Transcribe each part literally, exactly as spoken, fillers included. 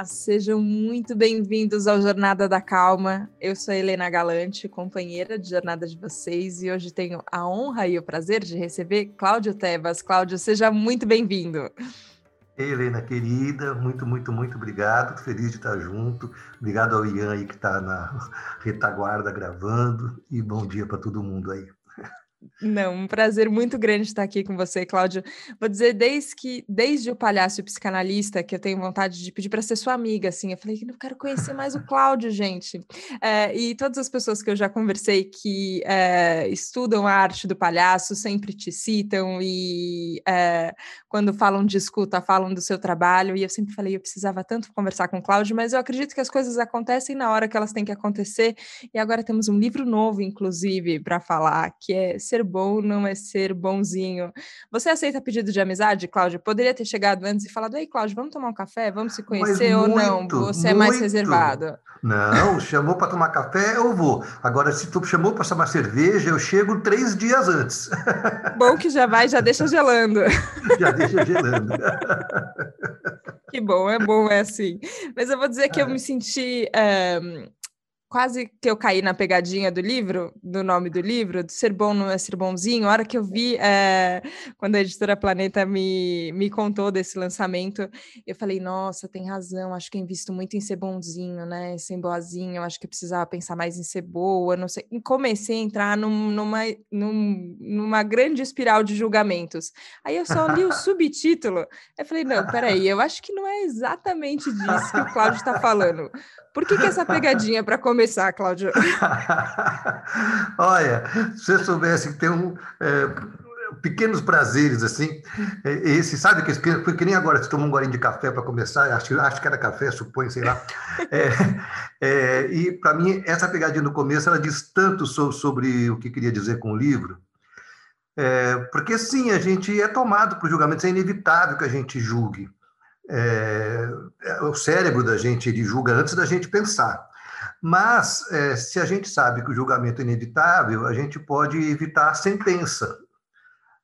Olá, sejam muito bem-vindos ao Jornada da Calma. Eu sou a Helena Galante, companheira de jornada de vocês, e hoje tenho a honra e o prazer de receber Cláudio Tebas. Cláudio, seja muito bem-vindo. Ei, Helena, querida, muito, muito, muito obrigado. Feliz de estar junto. Obrigado ao Ian aí que está na retaguarda gravando, e bom dia para todo mundo aí. Não, um prazer muito grande estar aqui com você, Cláudio. Vou dizer, desde que desde o Palhaço Psicanalista, que eu tenho vontade de pedir para ser sua amiga, assim, eu falei que não quero conhecer mais o Cláudio, gente. É, e todas as pessoas que eu já conversei que é, estudam a arte do palhaço sempre te citam e é, quando falam de escuta, falam do seu trabalho, e eu sempre falei, eu precisava tanto conversar com o Cláudio, mas eu acredito que as coisas acontecem na hora que elas têm que acontecer, e agora temos um livro novo, inclusive, para falar, que é Ser Bom Não É Ser Bonzinho. Você aceita pedido de amizade, Cláudio? Poderia ter chegado antes e falado, ei, Cláudio, vamos tomar um café? Vamos se conhecer muito, ou não? Você muito. É mais reservado. Não, chamou para tomar café, eu vou. Agora, se tu chamou para tomar cerveja, eu chego três dias antes. Bom que já vai, já deixa gelando. Já deixa gelando. Que bom, é bom, é assim. Mas eu vou dizer que eu me senti... Um, Quase que eu caí na pegadinha do livro, do nome do livro, do Ser Bom Não É Ser Bonzinho. A hora que eu vi, é, quando a editora Planeta me, me contou desse lançamento, eu falei, nossa, tem razão, acho que eu invisto muito em ser bonzinho, né? Ser boazinho, acho que eu precisava pensar mais em ser boa, não sei. E comecei a entrar num, numa, num, numa grande espiral de julgamentos. Aí eu só li o subtítulo, eu falei, não, peraí, eu acho que não é exatamente disso que o Cláudio está falando. Por que que essa pegadinha para começar, Cláudio? Olha, se você soubesse que tem um, é, pequenos prazeres, assim, é, esse, sabe, que, que, que nem agora, se tomou um golinho de café para começar, acho, acho que era café, suponho, sei lá. É, é, e, para mim, essa pegadinha no começo, ela diz tanto sobre, sobre o que queria dizer com o livro, é, porque, sim, a gente é tomado por julgamentos, é inevitável que a gente julgue. É, o cérebro da gente, ele julga antes da gente pensar. Mas, é, se a gente sabe que o julgamento é inevitável, a gente pode evitar a sentença,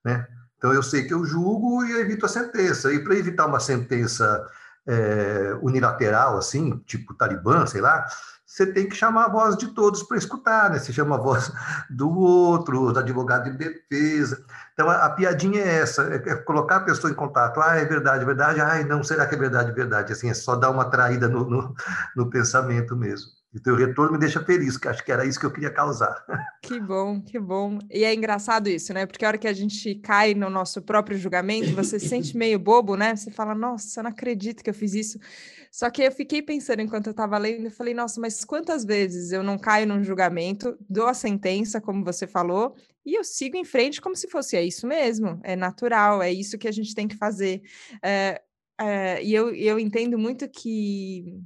né? Então, eu sei que eu julgo e eu evito a sentença. E para evitar uma sentença é, unilateral, assim, tipo Talibã, sei lá, você tem que chamar a voz de todos para escutar, né? Você chama a voz do outro, do advogado de defesa. Então, a, a piadinha é essa, é, é colocar a pessoa em contato. Ah, é verdade, é verdade. Ah, não, será que é verdade, é verdade? Assim, é só dar uma traída no, no, no pensamento mesmo. E o teu retorno me deixa feliz, que acho que era isso que eu queria causar. Que bom, que bom. E é engraçado isso, né? Porque a hora que a gente cai no nosso próprio julgamento, você se sente meio bobo, né? Você fala, nossa, eu não acredito que eu fiz isso. Só que eu fiquei pensando enquanto eu estava lendo, eu falei, nossa, mas quantas vezes eu não caio num julgamento, dou a sentença, como você falou, e eu sigo em frente como se fosse, é isso mesmo, é natural, é isso que a gente tem que fazer. É, é, e eu, eu entendo muito que...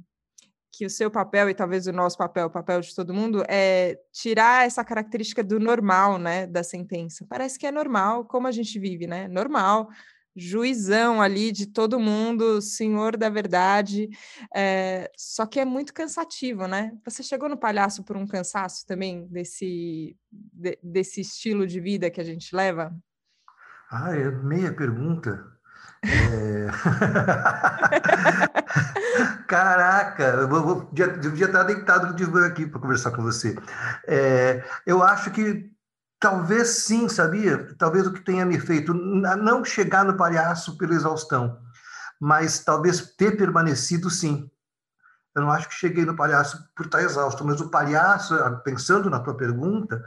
que o seu papel, e talvez o nosso papel, o papel de todo mundo, é tirar essa característica do normal, né, da sentença. Parece que é normal como a gente vive, né? Normal, juizão ali de todo mundo, senhor da verdade, é, só que é muito cansativo, né? Você chegou no palhaço por um cansaço também desse, de, desse estilo de vida que a gente leva? Ah, é meia pergunta... É... Caraca, eu vou, devia, devia estar deitado no divã aqui para conversar com você. É, eu acho que talvez sim, sabia? Talvez o que tenha me feito não chegar no palhaço pela exaustão, mas talvez ter permanecido sim. Eu não acho que cheguei no palhaço por estar exausto, mas o palhaço, pensando na tua pergunta,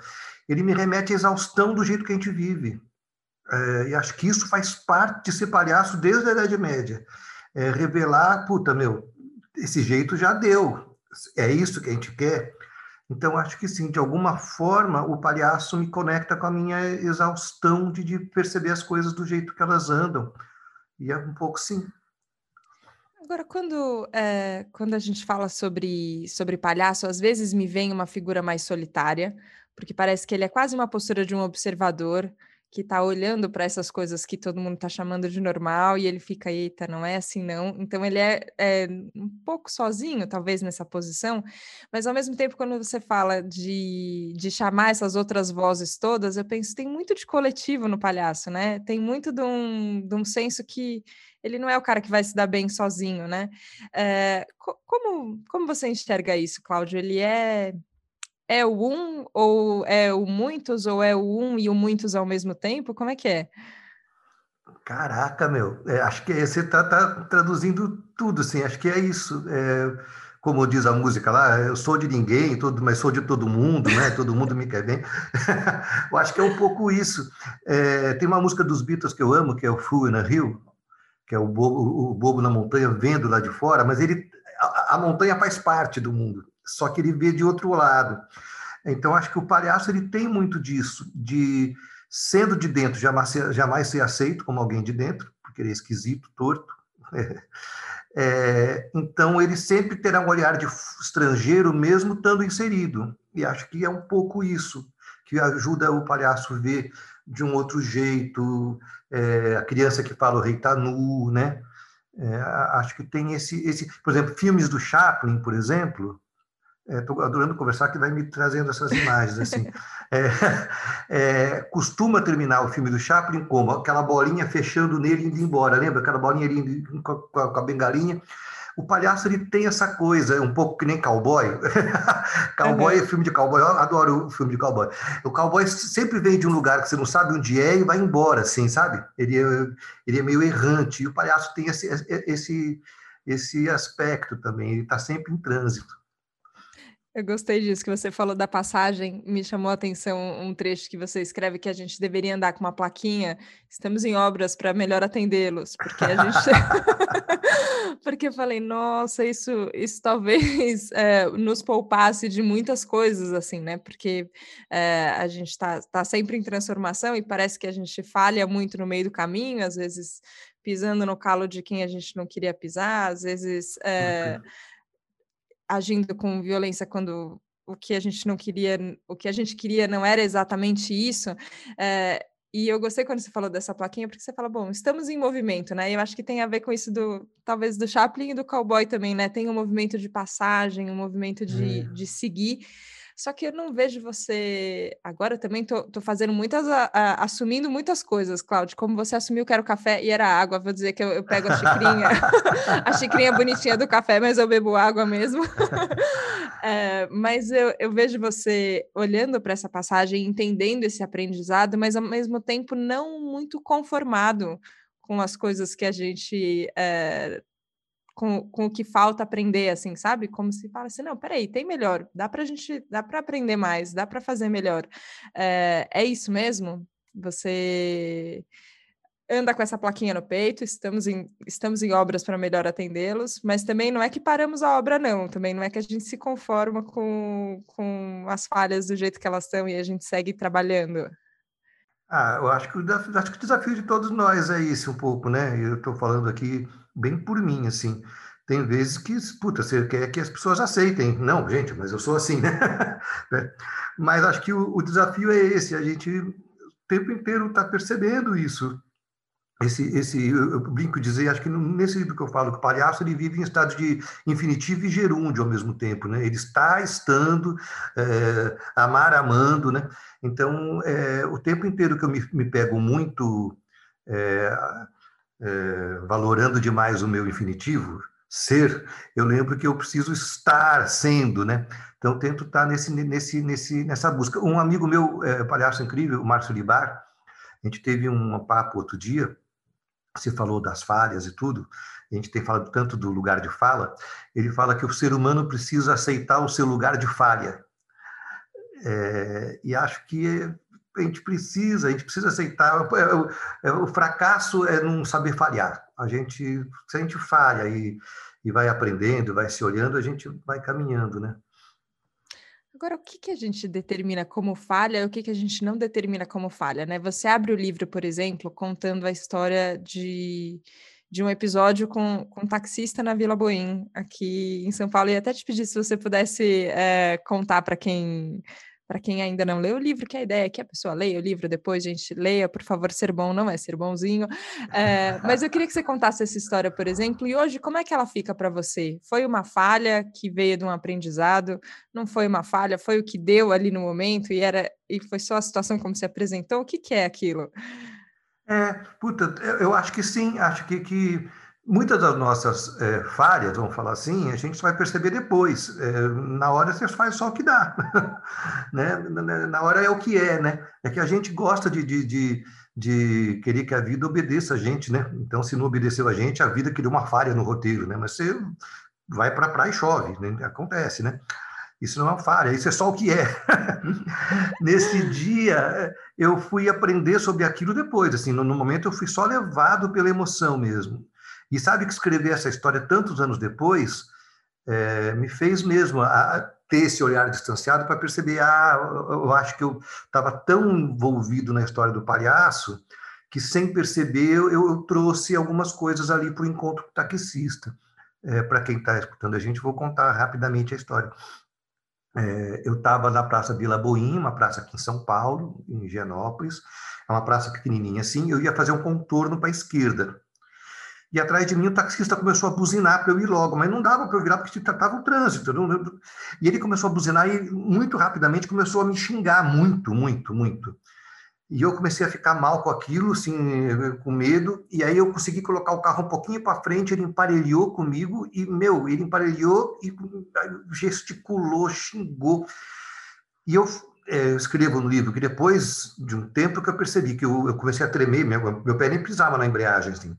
ele me remete à exaustão do jeito que a gente vive. É, e acho que isso faz parte de ser palhaço desde a Idade Média. É, revelar, puta, meu, esse jeito já deu, é isso que a gente quer. Então, acho que sim, de alguma forma, o palhaço me conecta com a minha exaustão de, de perceber as coisas do jeito que elas andam. E é um pouco sim. Agora, quando, é, quando a gente fala sobre, sobre palhaço, às vezes me vem uma figura mais solitária, porque parece que ele é quase uma postura de um observador, que tá olhando para essas coisas que todo mundo tá chamando de normal, e ele fica, eita, não é assim não. Então ele é, é um pouco sozinho, talvez, nessa posição, mas ao mesmo tempo, quando você fala de, de chamar essas outras vozes todas, eu penso, tem muito de coletivo no palhaço, né? Tem muito de um, de um senso que ele não é o cara que vai se dar bem sozinho, né? É, co- como, como você enxerga isso, Cláudio? Ele é... É o um ou é o muitos, ou é o um e o muitos ao mesmo tempo? Como é que é? Caraca, meu, é, acho que você está tá traduzindo tudo, assim, acho que é isso. É, como diz a música lá, eu sou de ninguém, todo, mas sou de todo mundo, né? Todo mundo me quer bem. Eu acho que é um pouco isso. É, tem uma música dos Beatles que eu amo, que é o Fool on the Hill, que é o bobo, o bobo na montanha vendo lá de fora, mas ele, a, a montanha faz parte do mundo. Só que ele vê de outro lado. Então, acho que o palhaço ele tem muito disso, de, sendo de dentro, jamais ser, jamais ser aceito como alguém de dentro, porque ele é esquisito, torto. É. É, então, ele sempre terá um olhar de estrangeiro, mesmo estando inserido. E acho que é um pouco isso que ajuda o palhaço a ver de um outro jeito, é, a criança que fala o rei tá nu, né? É, acho que tem esse, esse... Por exemplo, filmes do Chaplin, por exemplo... Estou é, adorando conversar, que vai me trazendo essas imagens. Assim. É, é, costuma terminar o filme do Chaplin como aquela bolinha fechando nele e indo embora. Lembra? Aquela bolinha ali com a, com a bengalinha. O palhaço ele tem essa coisa, um pouco que nem cowboy. Cowboy é filme de cowboy. Eu adoro o filme de cowboy. O cowboy sempre vem de um lugar que você não sabe onde é e vai embora, assim, sabe? Ele é, ele é meio errante. E o palhaço tem esse, esse, esse aspecto também. Ele está sempre em trânsito. Eu gostei disso que você falou da passagem, me chamou a atenção um trecho que você escreve que a gente deveria andar com uma plaquinha, estamos em obras para melhor atendê-los, porque a gente... Porque eu falei, nossa, isso, isso talvez é, nos poupasse de muitas coisas, assim, né? Porque é, a gente está tá sempre em transformação e parece que a gente falha muito no meio do caminho, às vezes pisando no calo de quem a gente não queria pisar, às vezes... É, agindo com violência quando o que a gente não queria, o que a gente queria não era exatamente isso. É, e eu gostei quando você falou dessa plaquinha, porque você fala, bom, estamos em movimento, né? E eu acho que tem a ver com isso do, talvez, do Chaplin e do cowboy também, né? Tem um movimento de passagem, um movimento de, hum. de seguir. Só que eu não vejo você... Agora também tô, tô fazendo muitas... A, a, assumindo muitas coisas, Cláudio. Como você assumiu que era o café e era água. Vou dizer que eu, eu pego a xicrinha. A xicrinha bonitinha do café, mas eu bebo água mesmo. É, mas eu, eu vejo você olhando para essa passagem, entendendo esse aprendizado, mas ao mesmo tempo não muito conformado com as coisas que a gente... É, Com, com o que falta aprender, assim, sabe? Como se fala assim, não, peraí, tem melhor, dá pra gente, dá pra aprender mais, dá pra fazer melhor. É, é isso mesmo? Você anda com essa plaquinha no peito, estamos em, estamos em obras para melhor atendê-los, mas também não é que paramos a obra, não, também não é que a gente se conforma com, com as falhas do jeito que elas estão e a gente segue trabalhando. Ah, eu acho que, eu acho que o desafio de todos nós é esse um pouco, né? Eu tô falando aqui... bem por mim, assim. Tem vezes que, puta, você quer que as pessoas aceitem. Não, gente, mas eu sou assim, né? Mas acho que o, o desafio é esse, a gente o tempo inteiro está percebendo isso. Esse, esse, eu, eu brinco dizer, acho que nesse livro que eu falo, que o palhaço ele vive em estado de infinitivo e gerúndio ao mesmo tempo, né? Ele está estando, é, amar, amando, né? Então, é, o tempo inteiro que eu me, me pego muito... É, É, valorando demais o meu infinitivo, ser, eu lembro que eu preciso estar sendo, né? Então, eu tento estar nesse, nesse, nesse, nessa busca. Um amigo meu, é, palhaço incrível, o Márcio Libar, a gente teve um papo outro dia, você falou das falhas e tudo, a gente tem falado tanto do lugar de fala, ele fala que o ser humano precisa aceitar o seu lugar de falha. É, e acho que... É, A gente precisa, a gente precisa aceitar. O, o, o fracasso é não saber falhar. A gente, se a gente falha e, e vai aprendendo, vai se olhando, a gente vai caminhando, né? Agora, o que, que a gente determina como falha e o que, que a gente não determina como falha, né? Você abre o livro, por exemplo, contando a história de... de um episódio com, com um taxista na Vila Boim, aqui em São Paulo, e até te pedir se você pudesse é, contar para quem Para quem ainda não leu o livro, que a ideia é que a pessoa leia o livro, depois a gente leia, por favor, Ser Bom Não É Ser Bonzinho. É, mas eu queria que você contasse essa história, por exemplo, e hoje como é que ela fica para você? Foi uma falha que veio de um aprendizado? Não foi uma falha? Foi o que deu ali no momento e, era, e foi só a situação como se apresentou? O que, que é aquilo? É, puta, eu acho que sim, acho que... que... muitas das nossas é, falhas, vamos falar assim, a gente vai perceber depois. É, na hora você faz só o que dá. Né? Na hora é o que é, né? É que a gente gosta de, de, de, de querer que a vida obedeça a gente, né? Então, se não obedeceu a gente, a vida criou uma falha no roteiro, né? Mas você vai para a praia e chove, né? Acontece, né? Isso não é uma falha, isso é só o que é. Nesse dia, eu fui aprender sobre aquilo depois. Assim, no, no momento, eu fui só levado pela emoção mesmo. E sabe que escrever essa história tantos anos depois é, me fez mesmo a, a ter esse olhar distanciado para perceber, ah, eu, eu acho que eu estava tão envolvido na história do palhaço que, sem perceber, eu, eu trouxe algumas coisas ali para o encontro taxista. É, para quem está escutando a gente, vou contar rapidamente a história. É, eu estava na Praça de La Boim, uma praça aqui em São Paulo, em Higienópolis, é uma praça pequenininha assim, eu ia fazer um contorno para a esquerda. E atrás de mim o taxista começou a buzinar para eu ir logo, mas não dava para eu ir lá porque estava o trânsito. Não... E ele começou a buzinar e muito rapidamente começou a me xingar muito, muito, muito. E eu comecei a ficar mal com aquilo, assim, com medo. E aí eu consegui colocar o carro um pouquinho para frente, ele emparelhou comigo e, meu, ele emparelhou e gesticulou, xingou. E eu... eu escrevo no livro que depois de um tempo que eu percebi que eu, eu comecei a tremer, meu, meu pé nem pisava na embreagem, assim.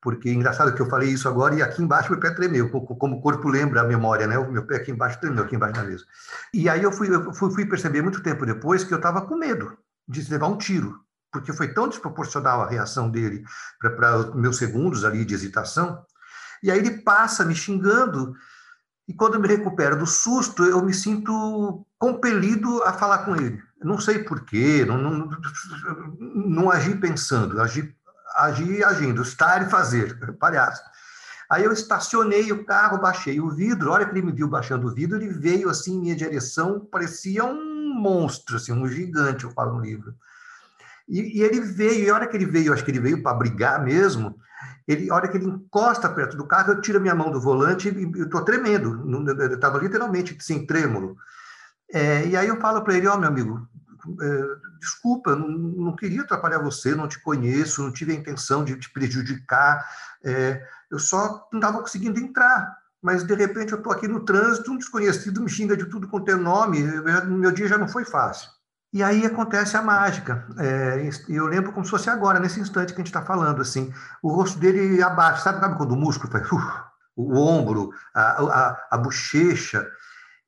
Porque é engraçado que eu falei isso agora e aqui embaixo meu pé tremeu, como o corpo lembra a memória, né? O meu pé aqui embaixo tremeu, aqui embaixo na mesa. E aí eu fui, eu fui, fui perceber muito tempo depois que eu estava com medo de levar um tiro, porque foi tão desproporcional a reação dele para meus segundos ali de hesitação. E aí ele passa me xingando e quando eu me recupero do susto, eu me sinto compelido a falar com ele. Não sei porquê, não, não, não agi pensando, agi agir agindo, estar e fazer, palhaço. Aí eu estacionei o carro, baixei o vidro, a hora que ele me viu baixando o vidro, ele veio assim em minha direção, parecia um monstro, assim, um gigante, eu falo no livro. E, e ele veio, e a hora que ele veio, acho que ele veio para brigar mesmo, ele, a hora que ele encosta perto do carro, eu tiro a minha mão do volante e eu estou tremendo, eu estava literalmente assim, trêmulo. É, e aí eu falo para ele, ó, oh, meu amigo, desculpa, não, não queria atrapalhar você, não te conheço, não tive a intenção de te prejudicar, é, eu só não estava conseguindo entrar, mas de repente eu estou aqui no trânsito, um desconhecido me xinga de tudo quanto é nome, eu, meu dia já não foi fácil. E aí acontece a mágica, é, eu lembro como se fosse agora, nesse instante que a gente está falando, assim, o rosto dele abaixa, sabe, sabe quando o músculo faz, uf, o ombro, a, a, a bochecha,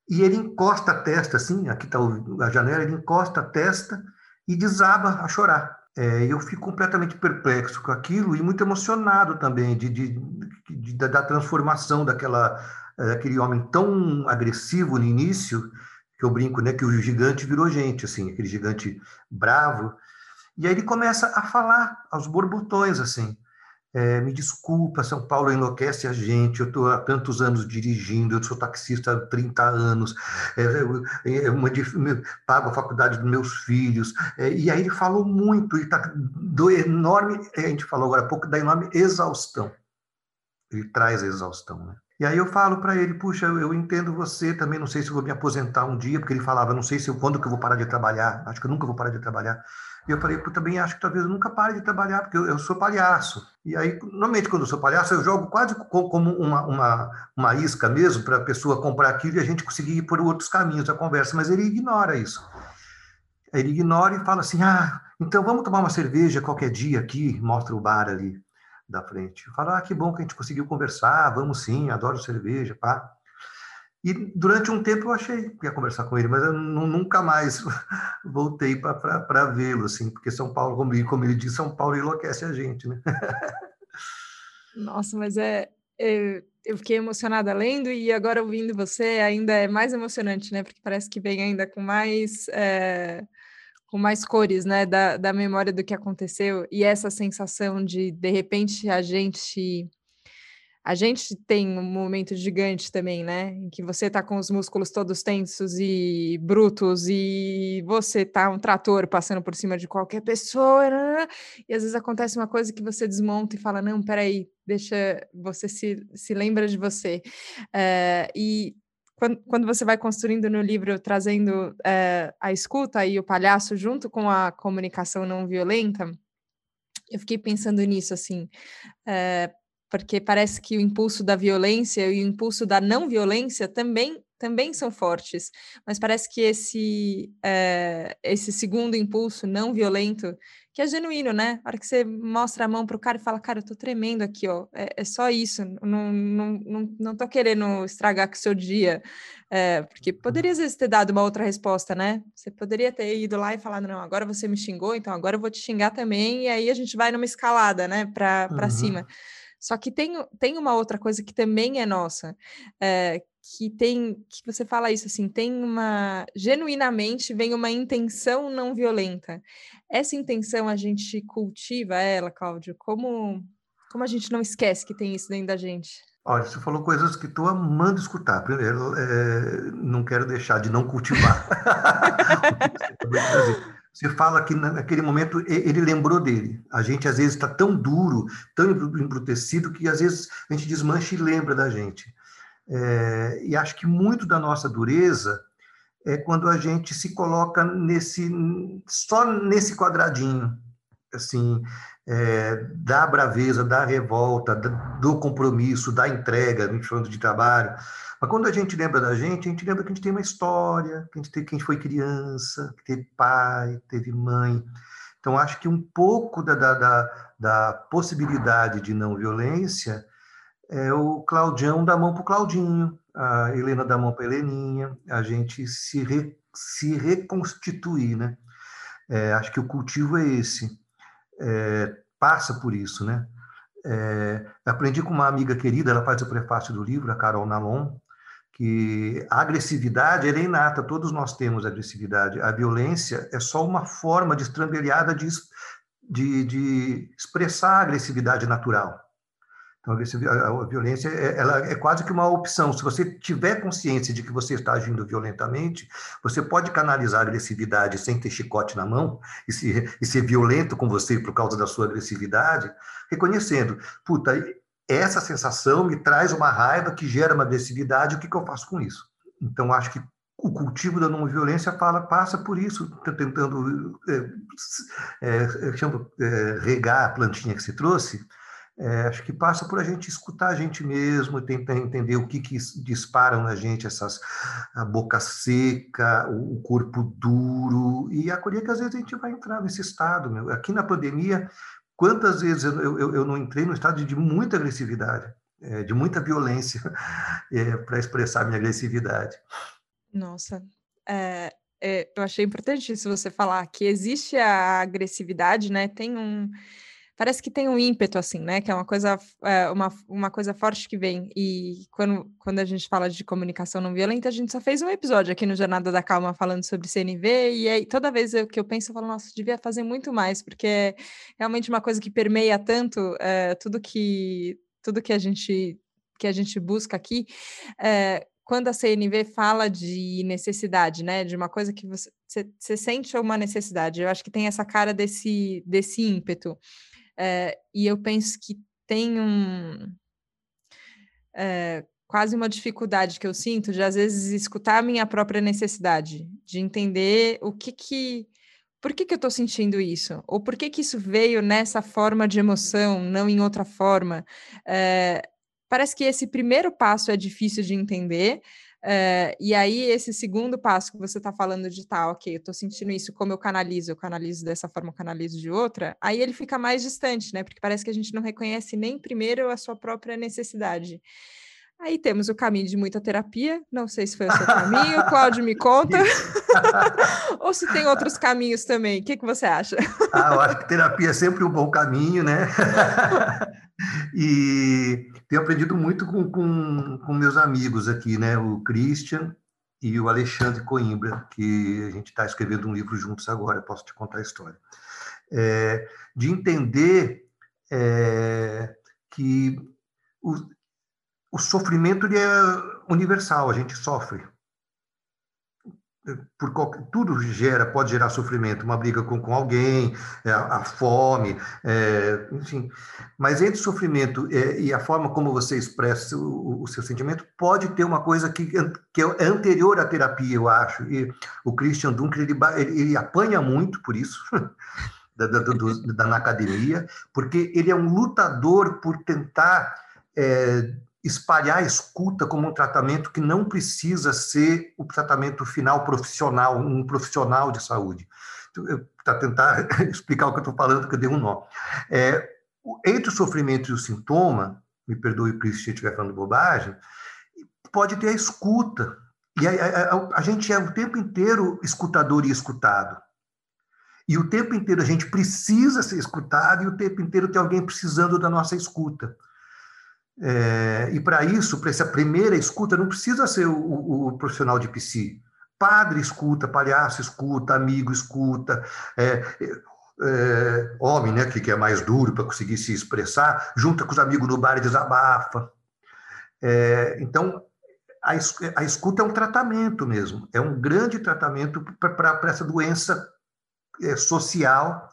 e ele encosta a testa, assim, aqui está a janela, ele encosta a testa e desaba a chorar. É, eu fico completamente perplexo com aquilo e muito emocionado também de, de, de, de, da transformação daquela, daquele homem tão agressivo no início, que eu brinco, né, que o gigante virou gente, assim, aquele gigante bravo. E aí ele começa a falar aos borbotões, assim, É, me desculpa, São Paulo enlouquece a gente, eu estou há tantos anos dirigindo, eu sou taxista há trinta anos, é, é uma, pago a faculdade dos meus filhos, é, e aí ele falou muito, ele tá do enorme, a gente falou agora há pouco, da enorme exaustão, ele traz a exaustão, né? E aí eu falo para ele, puxa, eu, eu entendo você também, não sei se eu vou me aposentar um dia, porque ele falava, não sei se eu, quando que eu vou parar de trabalhar, acho que eu nunca vou parar de trabalhar. E eu falei, eu também acho que talvez eu nunca pare de trabalhar, porque eu, eu sou palhaço. E aí, normalmente, quando eu sou palhaço, eu jogo quase como uma, uma, uma isca mesmo, para a pessoa comprar aquilo e a gente conseguir ir por outros caminhos da conversa, mas ele ignora isso. Ele ignora e fala assim, ah, então vamos tomar uma cerveja qualquer dia aqui, mostra o bar ali da frente. Eu falo, ah, que bom que a gente conseguiu conversar, vamos sim, adoro cerveja, pá. E durante um tempo eu achei que ia conversar com ele, mas eu nunca mais voltei para vê-lo, assim, porque São Paulo, como ele, como ele diz, São Paulo enlouquece a gente, né? Nossa, mas é, é, eu fiquei emocionada lendo e agora ouvindo você ainda é mais emocionante, né? Porque parece que vem ainda com mais... É... com mais cores, né, da, da memória do que aconteceu, e essa sensação de, de repente, a gente a gente tem um momento gigante também, né? Em que você tá com os músculos todos tensos e brutos e você tá um trator passando por cima de qualquer pessoa. E às vezes acontece uma coisa que você desmonta e fala, não, peraí, deixa, você se, se lembra de você. Uh, e quando, quando você vai construindo no livro, trazendo uh, a escuta e o palhaço junto com a comunicação não violenta, eu fiquei pensando nisso, assim... Uh, porque parece que o impulso da violência e o impulso da não violência também, também são fortes, mas parece que esse, é, esse segundo impulso não violento, que é genuíno, né? A hora que você mostra a mão pro cara e fala, cara, eu tô tremendo aqui, ó, é, é só isso, não, não, não, não tô querendo estragar com o seu dia, é, porque poderia às vezes ter dado uma outra resposta, né? Você poderia ter ido lá e falado, não, agora você me xingou, então agora eu vou te xingar também, e aí a gente vai numa escalada, né, pra, pra uhum. cima. Só que tem, tem uma outra coisa que também é nossa, é, que tem, que você fala isso assim, tem uma, genuinamente vem uma intenção não violenta. Essa intenção a gente cultiva ela, Cláudio, como, como a gente não esquece que tem isso dentro da gente? Olha, você falou coisas que estou amando escutar. Primeiro, é, não quero deixar de não cultivar. Você fala que naquele momento ele lembrou dele. A gente, às vezes, está tão duro, tão embrutecido, que, às vezes, a gente desmancha e lembra da gente. É, e acho que muito da nossa dureza é quando a gente se coloca nesse, só nesse quadradinho, assim, é, da braveza, da revolta, do compromisso, da entrega, a gente falando de trabalho. Mas quando a gente lembra da gente, a gente lembra que a gente tem uma história, que a gente, teve, que a gente foi criança, que teve pai, teve mãe. Então, acho que um pouco da, da, da, da possibilidade de não violência é o Claudião dar mão para o Claudinho, a Helena dar mão para a Heleninha, a gente se, re, se reconstituir, né? É, acho que o cultivo é esse. É, passa por isso, né? É, aprendi com uma amiga querida, ela faz o prefácio do livro, a Carol Nalon, que a agressividade é inata, todos nós temos agressividade. A violência é só uma forma destrambelhada de, de, de expressar a agressividade natural. Então, a violência é, ela é quase que uma opção. Se você tiver consciência de que você está agindo violentamente, você pode canalizar a agressividade sem ter chicote na mão e, se, e ser violento com você por causa da sua agressividade, reconhecendo, puta, essa sensação me traz uma raiva que gera uma agressividade, o que, que eu faço com isso? Então, acho que o cultivo da não-violência fala, passa por isso, tentando é, é, chamo, é, regar a plantinha que se trouxe. É, acho que passa por a gente escutar a gente mesmo, tentar entender o que, que disparam na gente, essas, a boca seca, o, o corpo duro, e acolher que às vezes a gente vai entrar nesse estado. Meu. Aqui na pandemia, quantas vezes eu, eu, eu não entrei no estado de, de muita agressividade, é, de muita violência, é, para expressar a minha agressividade. Nossa, é, é, eu achei importante isso você falar, que existe a agressividade, né? Tem um... Parece que tem um ímpeto, assim, né? Que é uma coisa, uma, uma coisa forte que vem. E quando, quando a gente fala de comunicação não violenta, a gente só fez um episódio aqui no Jornada da Calma falando sobre C N V, e aí toda vez que eu penso, eu falo, nossa, devia fazer muito mais, porque é realmente uma coisa que permeia tanto é, tudo, que, tudo que, a gente, que a gente busca aqui. É, quando a C N V fala de necessidade, né? De uma coisa que você, você sente uma necessidade. Eu acho que tem essa cara desse, desse ímpeto. É, e eu penso que tem um é, quase uma dificuldade que eu sinto de, às vezes, escutar a minha própria necessidade, de entender o que que... Por que que eu estou sentindo isso? Ou por que que isso veio nessa forma de emoção, não em outra forma? É, parece que esse primeiro passo é difícil de entender... Uh, e aí, esse segundo passo que você está falando de tá, ok, eu estou sentindo isso, como eu canalizo, eu canalizo dessa forma, eu canalizo de outra, aí ele fica mais distante, né? Porque parece que a gente não reconhece nem primeiro a sua própria necessidade. Aí temos o caminho de muita terapia, não sei se foi o seu caminho, o Cláudio me conta, ou se tem outros caminhos também, o que, que você acha? Ah, eu acho que terapia é sempre um bom caminho, né? E tenho aprendido muito com, com, com meus amigos aqui, né? O Christian e o Alexandre Coimbra, que a gente está escrevendo um livro juntos agora, posso te contar a história. É, de entender é, que o, o sofrimento ele é universal, a gente sofre. Por qualquer, tudo gera, pode gerar sofrimento, uma briga com, com alguém, a, a fome, é, enfim. Mas entre o sofrimento é, e a forma como você expressa o, o seu sentimento, pode ter uma coisa que, que é anterior à terapia, eu acho. E o Christian Dunker, ele, ele, ele apanha muito por isso, da, da, do, da, na academia, porque ele é um lutador por tentar... É, espalhar a escuta como um tratamento que não precisa ser o tratamento final profissional, um profissional de saúde. Para tentar explicar o que eu estou falando, que eu dei um nó. É, entre o sofrimento e o sintoma, me perdoe o Cris se eu estiver falando bobagem, pode ter a escuta. E a, a, a, a gente é o tempo inteiro escutador e escutado. E o tempo inteiro a gente precisa ser escutado e o tempo inteiro tem alguém precisando da nossa escuta. É, e para isso, para essa primeira escuta, não precisa ser o, o, o profissional de psi. Padre escuta, palhaço escuta, amigo escuta, é, é, homem, né, que, que é mais duro para conseguir se expressar, junta com os amigos no bar e desabafa. É, então, a, a escuta é um tratamento mesmo, é um grande tratamento para essa doença é, social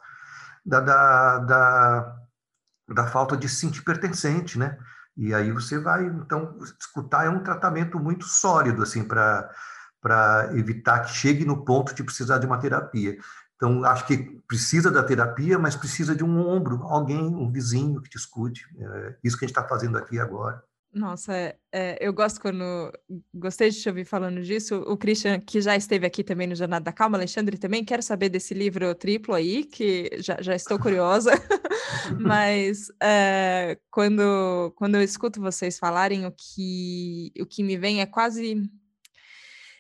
da, da, da, da falta de se sentir pertencente, né? E aí você vai, então, escutar é um tratamento muito sólido, assim, para evitar que chegue no ponto de precisar de uma terapia. Então, acho que precisa da terapia, mas precisa de um ombro, alguém, um vizinho que te escute. É isso que a gente está fazendo aqui agora. Nossa, é, é, eu gosto quando... Gostei de te ouvir falando disso. O Christian, que já esteve aqui também no Jornada da Calma, Alexandre também, quero saber desse livro triplo aí, que já, já estou curiosa. Mas é, quando, quando eu escuto vocês falarem, o que, o que me vem é quase...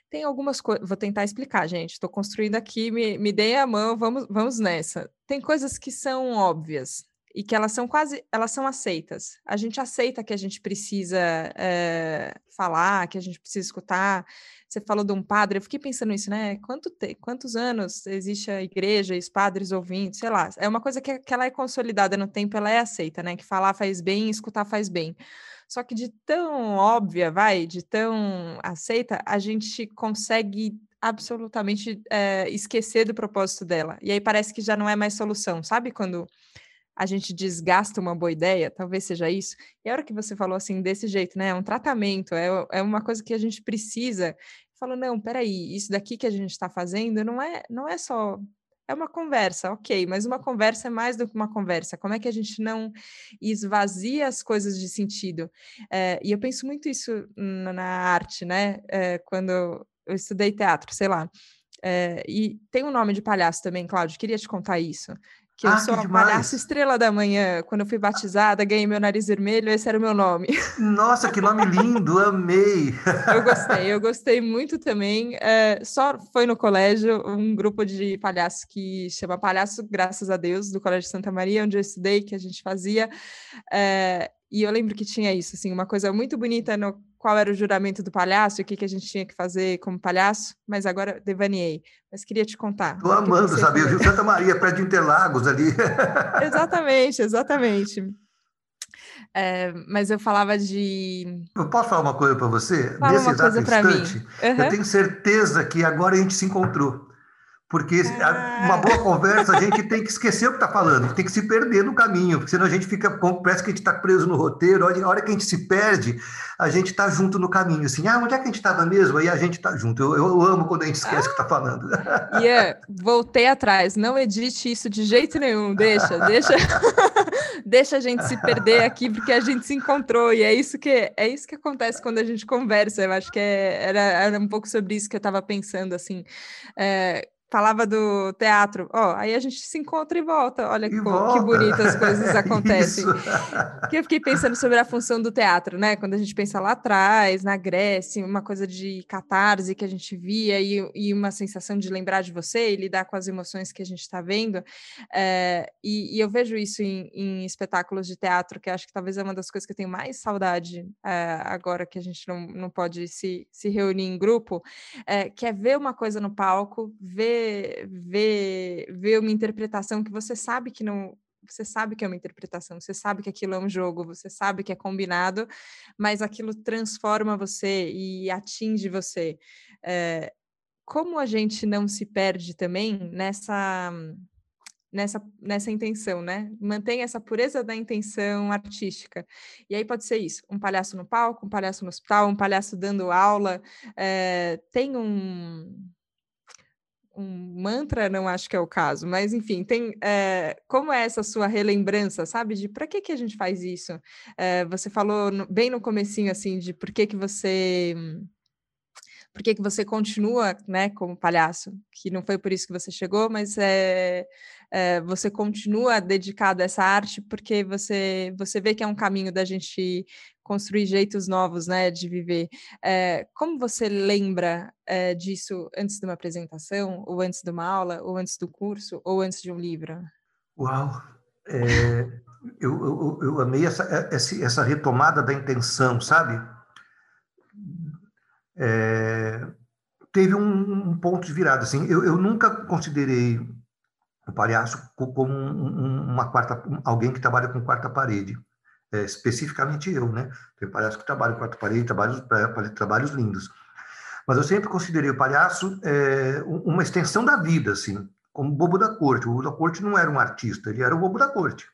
Tem algumas coisas... Vou tentar explicar, gente. Estou construindo aqui, me, me dei a mão, vamos, vamos nessa. Tem coisas que são óbvias. E que elas são quase, elas são aceitas. A gente aceita que a gente precisa é, falar, que a gente precisa escutar. Você falou de um padre, eu fiquei pensando nisso, né? Quanto te, quantos anos existe a igreja e os padres ouvindo, sei lá. É uma coisa que, que ela é consolidada no tempo, ela é aceita, né? Que falar faz bem, escutar faz bem. Só que de tão óbvia, vai, de tão aceita, a gente consegue... absolutamente é, esquecer do propósito dela. E aí parece que já não é mais solução, sabe? Quando... a gente desgasta uma boa ideia, talvez seja isso. E a hora que você falou assim, desse jeito, né? É um tratamento, é, é uma coisa que a gente precisa. Falou, não, peraí, isso daqui que a gente está fazendo não é, não é só... É uma conversa, ok, mas uma conversa é mais do que uma conversa. Como é que a gente não esvazia as coisas de sentido? É, e eu penso muito isso na arte, né? É, quando eu estudei teatro, sei lá. É, e tem um nome de palhaço também, Cláudio, queria te contar isso. Que eu ah, sou que a palhaço estrela da manhã. Quando eu fui batizada, ganhei meu nariz vermelho, esse era o meu nome. Nossa, que nome lindo, amei! Eu gostei, eu gostei muito também. É, só foi no colégio um grupo de palhaços que chama Palhaço Graças a Deus, do Colégio Santa Maria, onde eu estudei, que a gente fazia. É, e eu lembro que tinha isso, assim, uma coisa muito bonita no qual era o juramento do palhaço, o que, que a gente tinha que fazer como palhaço, mas agora devaneei. Mas queria te contar. Estou amando, sabia? Viu? Santa Maria, perto de Interlagos ali. Exatamente, exatamente. É, mas eu falava de... Eu posso falar uma coisa para você? Fala Nesse uma exato coisa instante, mim. Uhum. Eu tenho certeza que agora a gente se encontrou. Porque ah. uma boa conversa, a gente tem que esquecer o que está falando, tem que se perder no caminho, porque senão a gente fica, parece que a gente está preso no roteiro, a hora que a gente se perde, a gente está junto no caminho, assim, ah, onde é que a gente estava mesmo? Aí a gente está junto, eu, eu amo quando a gente esquece o ah. que está falando. Ian, yeah, voltei atrás, não edite isso de jeito nenhum, deixa, deixa, deixa a gente se perder aqui, porque a gente se encontrou, e é isso que, é isso que acontece quando a gente conversa, eu acho que é, era, era um pouco sobre isso que eu estava pensando, assim, é, falava do teatro, ó, oh, aí a gente se encontra e volta, olha que, volta. que bonitas as coisas acontecem. Que eu fiquei pensando sobre a função do teatro, né? Quando a gente pensa lá atrás, na Grécia, uma coisa de catarse que a gente via e, e uma sensação de lembrar de você e lidar com as emoções que a gente está vendo. É, e, e eu vejo isso em, em espetáculos de teatro, que acho que talvez é uma das coisas que eu tenho mais saudade é, agora que a gente não, não pode se, se reunir em grupo, é, que é ver uma coisa no palco, ver Ver, ver uma interpretação que você sabe que não, você sabe que é uma interpretação, você sabe que aquilo é um jogo, você sabe que é combinado, mas aquilo transforma você e atinge você. É, como a gente não se perde também nessa... Nessa, nessa intenção, né? Mantém essa pureza da intenção artística. E aí pode ser isso, um palhaço no palco, um palhaço no hospital, um palhaço dando aula. É, tem um, um mantra, não acho que é o caso, mas enfim, tem, é, como é essa sua relembrança, sabe? De para que que a gente faz isso? É, você falou no, bem no comecinho, assim, de por que que você... Por que que você continua, né, como palhaço? Que não foi por isso que você chegou, mas é, é, você continua dedicado a essa arte porque você, você vê que é um caminho da gente construir jeitos novos, né, de viver. É, como você lembra é, disso antes de uma apresentação, ou antes de uma aula, ou antes do curso, ou antes de um livro? Uau! É, eu, eu, eu amei essa, essa retomada da intenção, sabe? É, teve um, um ponto de virada, assim, eu, eu nunca considerei o palhaço como um, uma quarta, alguém que trabalha com quarta parede, é, especificamente eu, né? Tem palhaço que trabalha com quarta parede, trabalhos, trabalhos lindos, mas eu sempre considerei o palhaço é, uma extensão da vida, assim, como bobo da corte. O bobo da corte não era um artista, ele era o bobo da corte.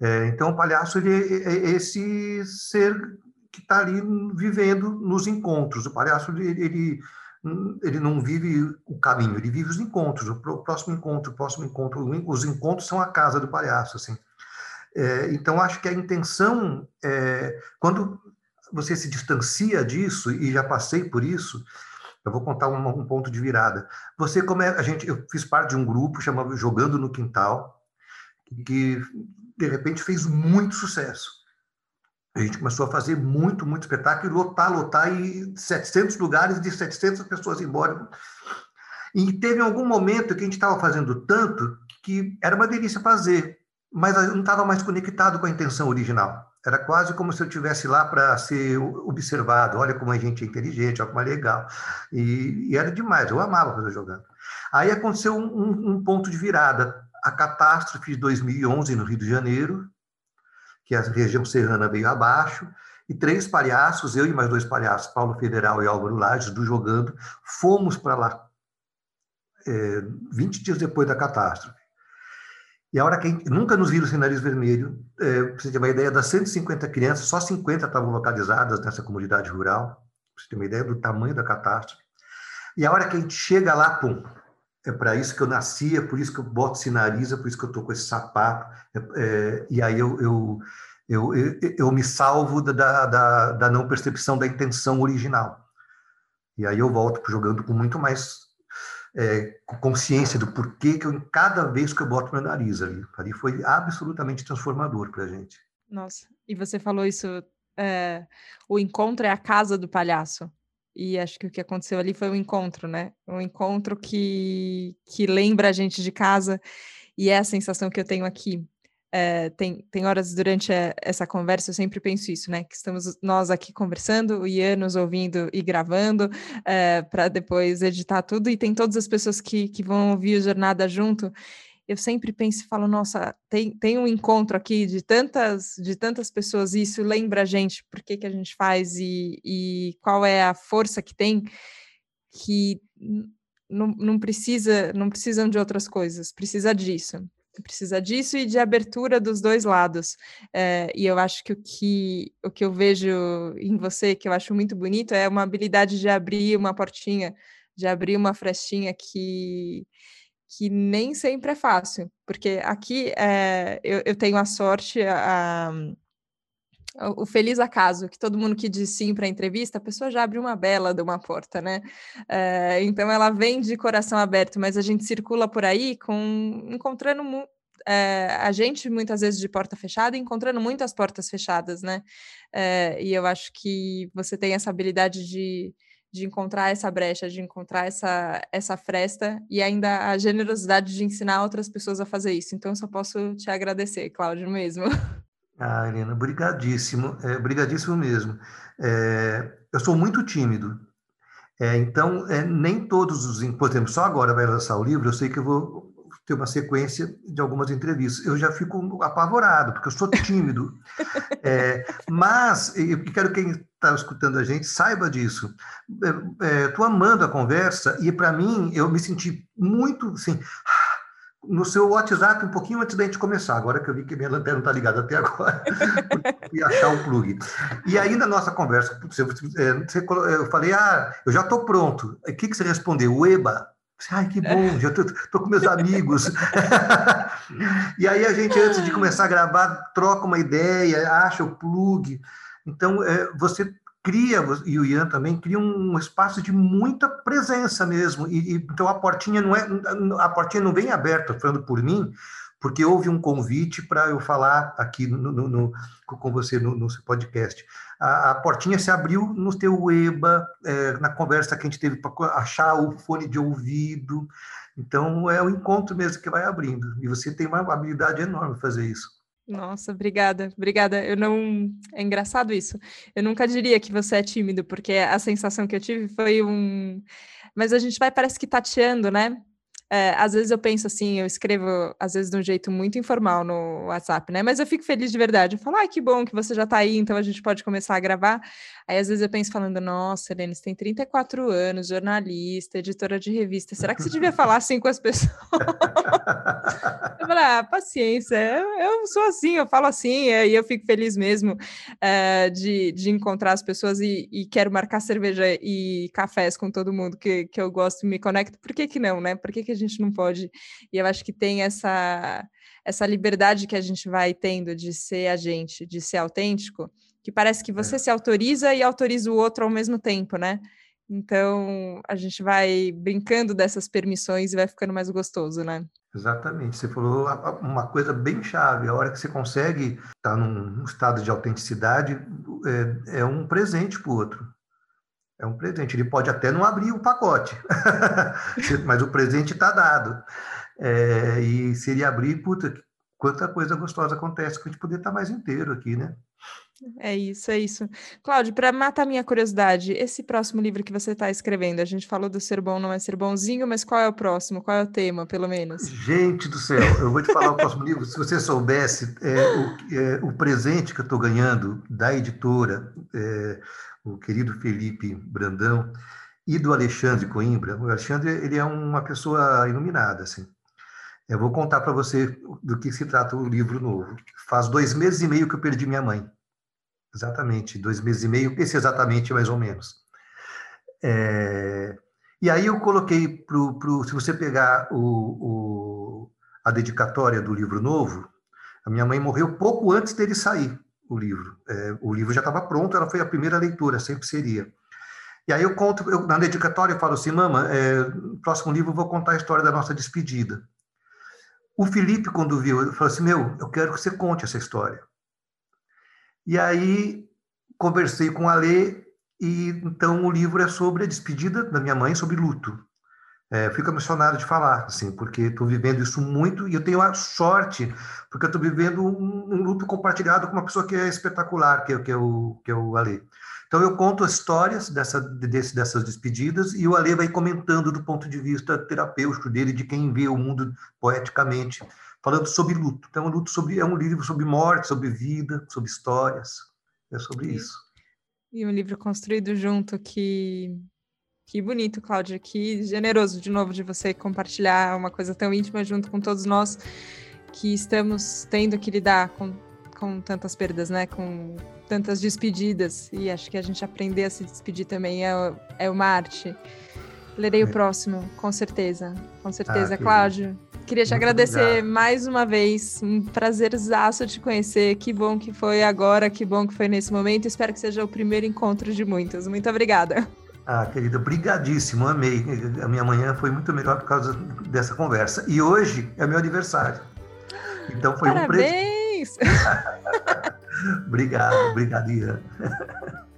É, então o palhaço ele é esse ser que está ali vivendo nos encontros. O palhaço, ele, ele, ele não vive o caminho, ele vive os encontros, o próximo encontro, o próximo encontro. Os encontros são a casa do palhaço, assim. É, então, acho que a intenção, é, quando você se distancia disso, e já passei por isso, eu vou contar um, um ponto de virada. Você, como é, a gente, eu fiz parte de um grupo chamado Jogando no Quintal, que, de repente, fez muito sucesso. A gente começou a fazer muito, muito espetáculo, lotar, lotar, e setecentos lugares, de setecentas pessoas embora. E teve algum momento que a gente estava fazendo tanto que era uma delícia fazer, mas eu não estava mais conectado com a intenção original. Era quase como se eu estivesse lá para ser observado. Olha como a gente é inteligente, olha como é legal. E, e era demais, eu amava fazer jogando. Aí aconteceu um, um ponto de virada, a catástrofe de dois mil e onze no Rio de Janeiro, que a região serrana veio abaixo, e três palhaços, eu e mais dois palhaços, Paulo Federal e Álvaro Lages, do Jogando, fomos para lá é, vinte dias depois da catástrofe. E a hora que a gente, nunca nos viram sem nariz vermelho, é, para você ter uma ideia, das cento e cinquenta crianças, só cinquenta estavam localizadas nessa comunidade rural, para você ter uma ideia do tamanho da catástrofe. E a hora que a gente chega lá, pum, é para isso que eu nasci, é por isso que eu boto esse nariz, é por isso que eu estou com esse sapato. É, e aí eu, eu, eu, eu, eu me salvo da, da, da não percepção da intenção original. E aí eu volto jogando com muito mais é, consciência do porquê que eu, em cada vez que eu boto meu nariz ali. Ali foi absolutamente transformador para a gente. Nossa, e você falou isso, é, o encontro é a casa do palhaço. E acho que o que aconteceu ali foi um encontro, né? Um encontro que, que lembra a gente de casa, e é a sensação que eu tenho aqui. É, tem, tem horas durante a, essa conversa, eu sempre penso isso, né? Que estamos nós aqui conversando, o Ian nos ouvindo e gravando, é, para depois editar tudo, e tem todas as pessoas que, que vão ouvir o Jornada junto. Eu sempre penso e falo, nossa, tem, tem um encontro aqui de tantas, de tantas pessoas, e isso lembra a gente por que que a gente faz, e, e qual é a força que tem, que não, não precisa, não precisam de outras coisas, precisa disso. Precisa disso e de abertura dos dois lados. É, e eu acho que o, que o que eu vejo em você, que eu acho muito bonito, é uma habilidade de abrir uma portinha, de abrir uma frestinha que... que nem sempre é fácil, porque aqui é, eu, eu tenho a sorte, a, a, o feliz acaso, que todo mundo que diz sim para a entrevista, a pessoa já abriu uma bela de uma porta, né? É, então ela vem de coração aberto, mas a gente circula por aí com, encontrando mu- é, a gente muitas vezes de porta fechada, encontrando muitas portas fechadas, né? É, e eu acho que você tem essa habilidade de... de encontrar essa brecha, de encontrar essa, essa fresta, e ainda a generosidade de ensinar outras pessoas a fazer isso. Então, só posso te agradecer, Cláudio, mesmo. Ah, Helena, brigadíssimo, é, brigadíssimo mesmo. É, eu sou muito tímido, é, então, é, nem todos os... Por exemplo, só agora vai lançar o livro, eu sei que eu vou ter uma sequência de algumas entrevistas. Eu já fico apavorado, porque eu sou tímido. É, mas eu quero que quem está escutando a gente saiba disso. Estou é, amando a conversa e, para mim, eu me senti muito... Assim, no seu WhatsApp, um pouquinho antes da gente começar, agora que eu vi que minha lanterna está ligada até agora, e achar o plug. E aí, na nossa conversa, eu falei, ah, eu já estou pronto. O que, que você respondeu? O Eba. Ai, que bom, já estou com meus amigos. E aí, a gente, antes de começar a gravar, troca uma ideia, acha o plug. Então, você... cria, e o Ian também, cria um espaço de muita presença mesmo. E, e, então, a portinha não é a portinha não vem aberta, falando por mim, porque houve um convite para eu falar aqui no, no, no, com você no, no seu podcast. A, a portinha se abriu no teu E B A, é, na conversa que a gente teve para achar o fone de ouvido. Então, é o encontro mesmo que vai abrindo. E você tem uma habilidade enorme fazer isso. Nossa, obrigada, obrigada. Eu não... É engraçado isso. Eu nunca diria que você é tímido, porque a sensação que eu tive foi um... Mas a gente vai, parece que tateando, né? É, às vezes eu penso assim, eu escrevo, às vezes, de um jeito muito informal no WhatsApp, né? Mas eu fico feliz de verdade. Eu falo, ah, que bom que você já tá aí, então a gente pode começar a gravar. Aí, às vezes, eu penso falando, nossa, Helena, você tem trinta e quatro anos, jornalista, editora de revista. Será que você devia falar assim com as pessoas? Eu falo, ah, paciência, eu, eu sou assim, eu falo assim, e eu fico feliz mesmo uh, de, de encontrar as pessoas e, e quero marcar cerveja e cafés com todo mundo que, que eu gosto e me conecto. Por que que não, né? Por que que a gente não pode? E eu acho que tem essa, essa liberdade que a gente vai tendo de ser a gente, de ser autêntico, que parece que você é. se autoriza e autoriza o outro ao mesmo tempo, né? Então, a gente vai brincando dessas permissões e vai ficando mais gostoso, né? Exatamente. Você falou uma coisa bem chave. A hora que você consegue estar num estado de autenticidade, é, é um presente para o outro. É um presente. Ele pode até não abrir o pacote, mas o presente está dado. É, e se ele abrir, puta, quanta coisa gostosa acontece para a gente poder estar mais inteiro aqui, né? É isso, é isso. Cláudio, para matar minha curiosidade, esse próximo livro que você está escrevendo, a gente falou do Ser Bom Não É Ser Bonzinho, mas qual é o próximo? Qual é o tema, pelo menos? Gente do céu, eu vou te falar o próximo livro. Se você soubesse é, o, é, o presente que eu estou ganhando da editora, é, o querido Felipe Brandão, e do Alexandre Coimbra. O Alexandre, ele é uma pessoa iluminada, assim. Eu vou contar para você do que se trata o livro novo. Faz dois meses e meio que eu perdi minha mãe. Exatamente, dois meses e meio, esse exatamente, mais ou menos. É... E aí eu coloquei, pro, pro, se você pegar o, o, a dedicatória do livro novo, a minha mãe morreu pouco antes dele sair, o livro. É, o livro já estava pronto, ela foi a primeira leitura, sempre seria. E aí eu conto, eu, na dedicatória eu falo assim, mama, é, no próximo livro eu vou contar a história da nossa despedida. O Felipe, quando viu, ele falou assim, meu, eu quero que você conte essa história. E aí, conversei com a Lê, e então o livro é sobre a despedida da minha mãe, sobre luto. É, fico emocionado de falar, assim, porque estou vivendo isso muito, e eu tenho a sorte, porque eu estou vivendo um, um luto compartilhado com uma pessoa que é espetacular, que é, que é, o, que é o Alê. Então, eu conto as histórias dessa, desse, dessas despedidas, e o Alê vai comentando do ponto de vista terapêutico dele, de quem vê o mundo poeticamente, falando sobre luto. Então, luto sobre, é um livro sobre morte, sobre vida, sobre histórias. É sobre e, isso. E um livro construído junto. Que, que bonito, Cláudia. Que generoso, de novo, de você compartilhar uma coisa tão íntima junto com todos nós que estamos tendo que lidar com, com tantas perdas, né? Com tantas despedidas. E acho que a gente aprender a se despedir também é, é uma arte. Lerei é. o próximo, com certeza. Com certeza, ah, que... Cláudio. Queria te agradecer mais uma vez, um prazerzaço te conhecer, que bom que foi agora, que bom que foi nesse momento, espero que seja o primeiro encontro de muitos, muito obrigada. Ah, querida, brigadíssimo, amei, a minha manhã foi muito melhor por causa dessa conversa, e hoje é meu aniversário, então foi Parabéns. um presente. Parabéns! Obrigado, obrigado, Ian.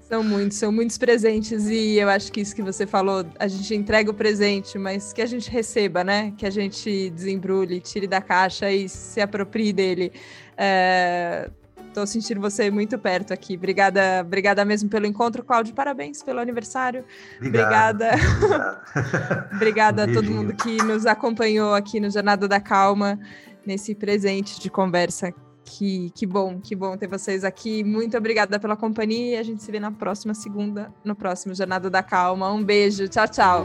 São muitos, são muitos presentes e eu acho que isso que você falou, a gente entrega o presente, mas que a gente receba, né? Que a gente desembrulhe, tire da caixa e se aproprie dele. É... Estou sentindo você muito perto aqui. Obrigada, obrigada mesmo pelo encontro, Cláudio. Parabéns pelo aniversário. Obrigado, obrigada. Obrigada a todo mundo que nos acompanhou aqui no Jornada da Calma, nesse presente de conversa. Que, que bom, que bom ter vocês aqui. Muito obrigada pela companhia. A gente se vê na próxima segunda, no próximo Jornada da Calma. Um beijo. Tchau, tchau.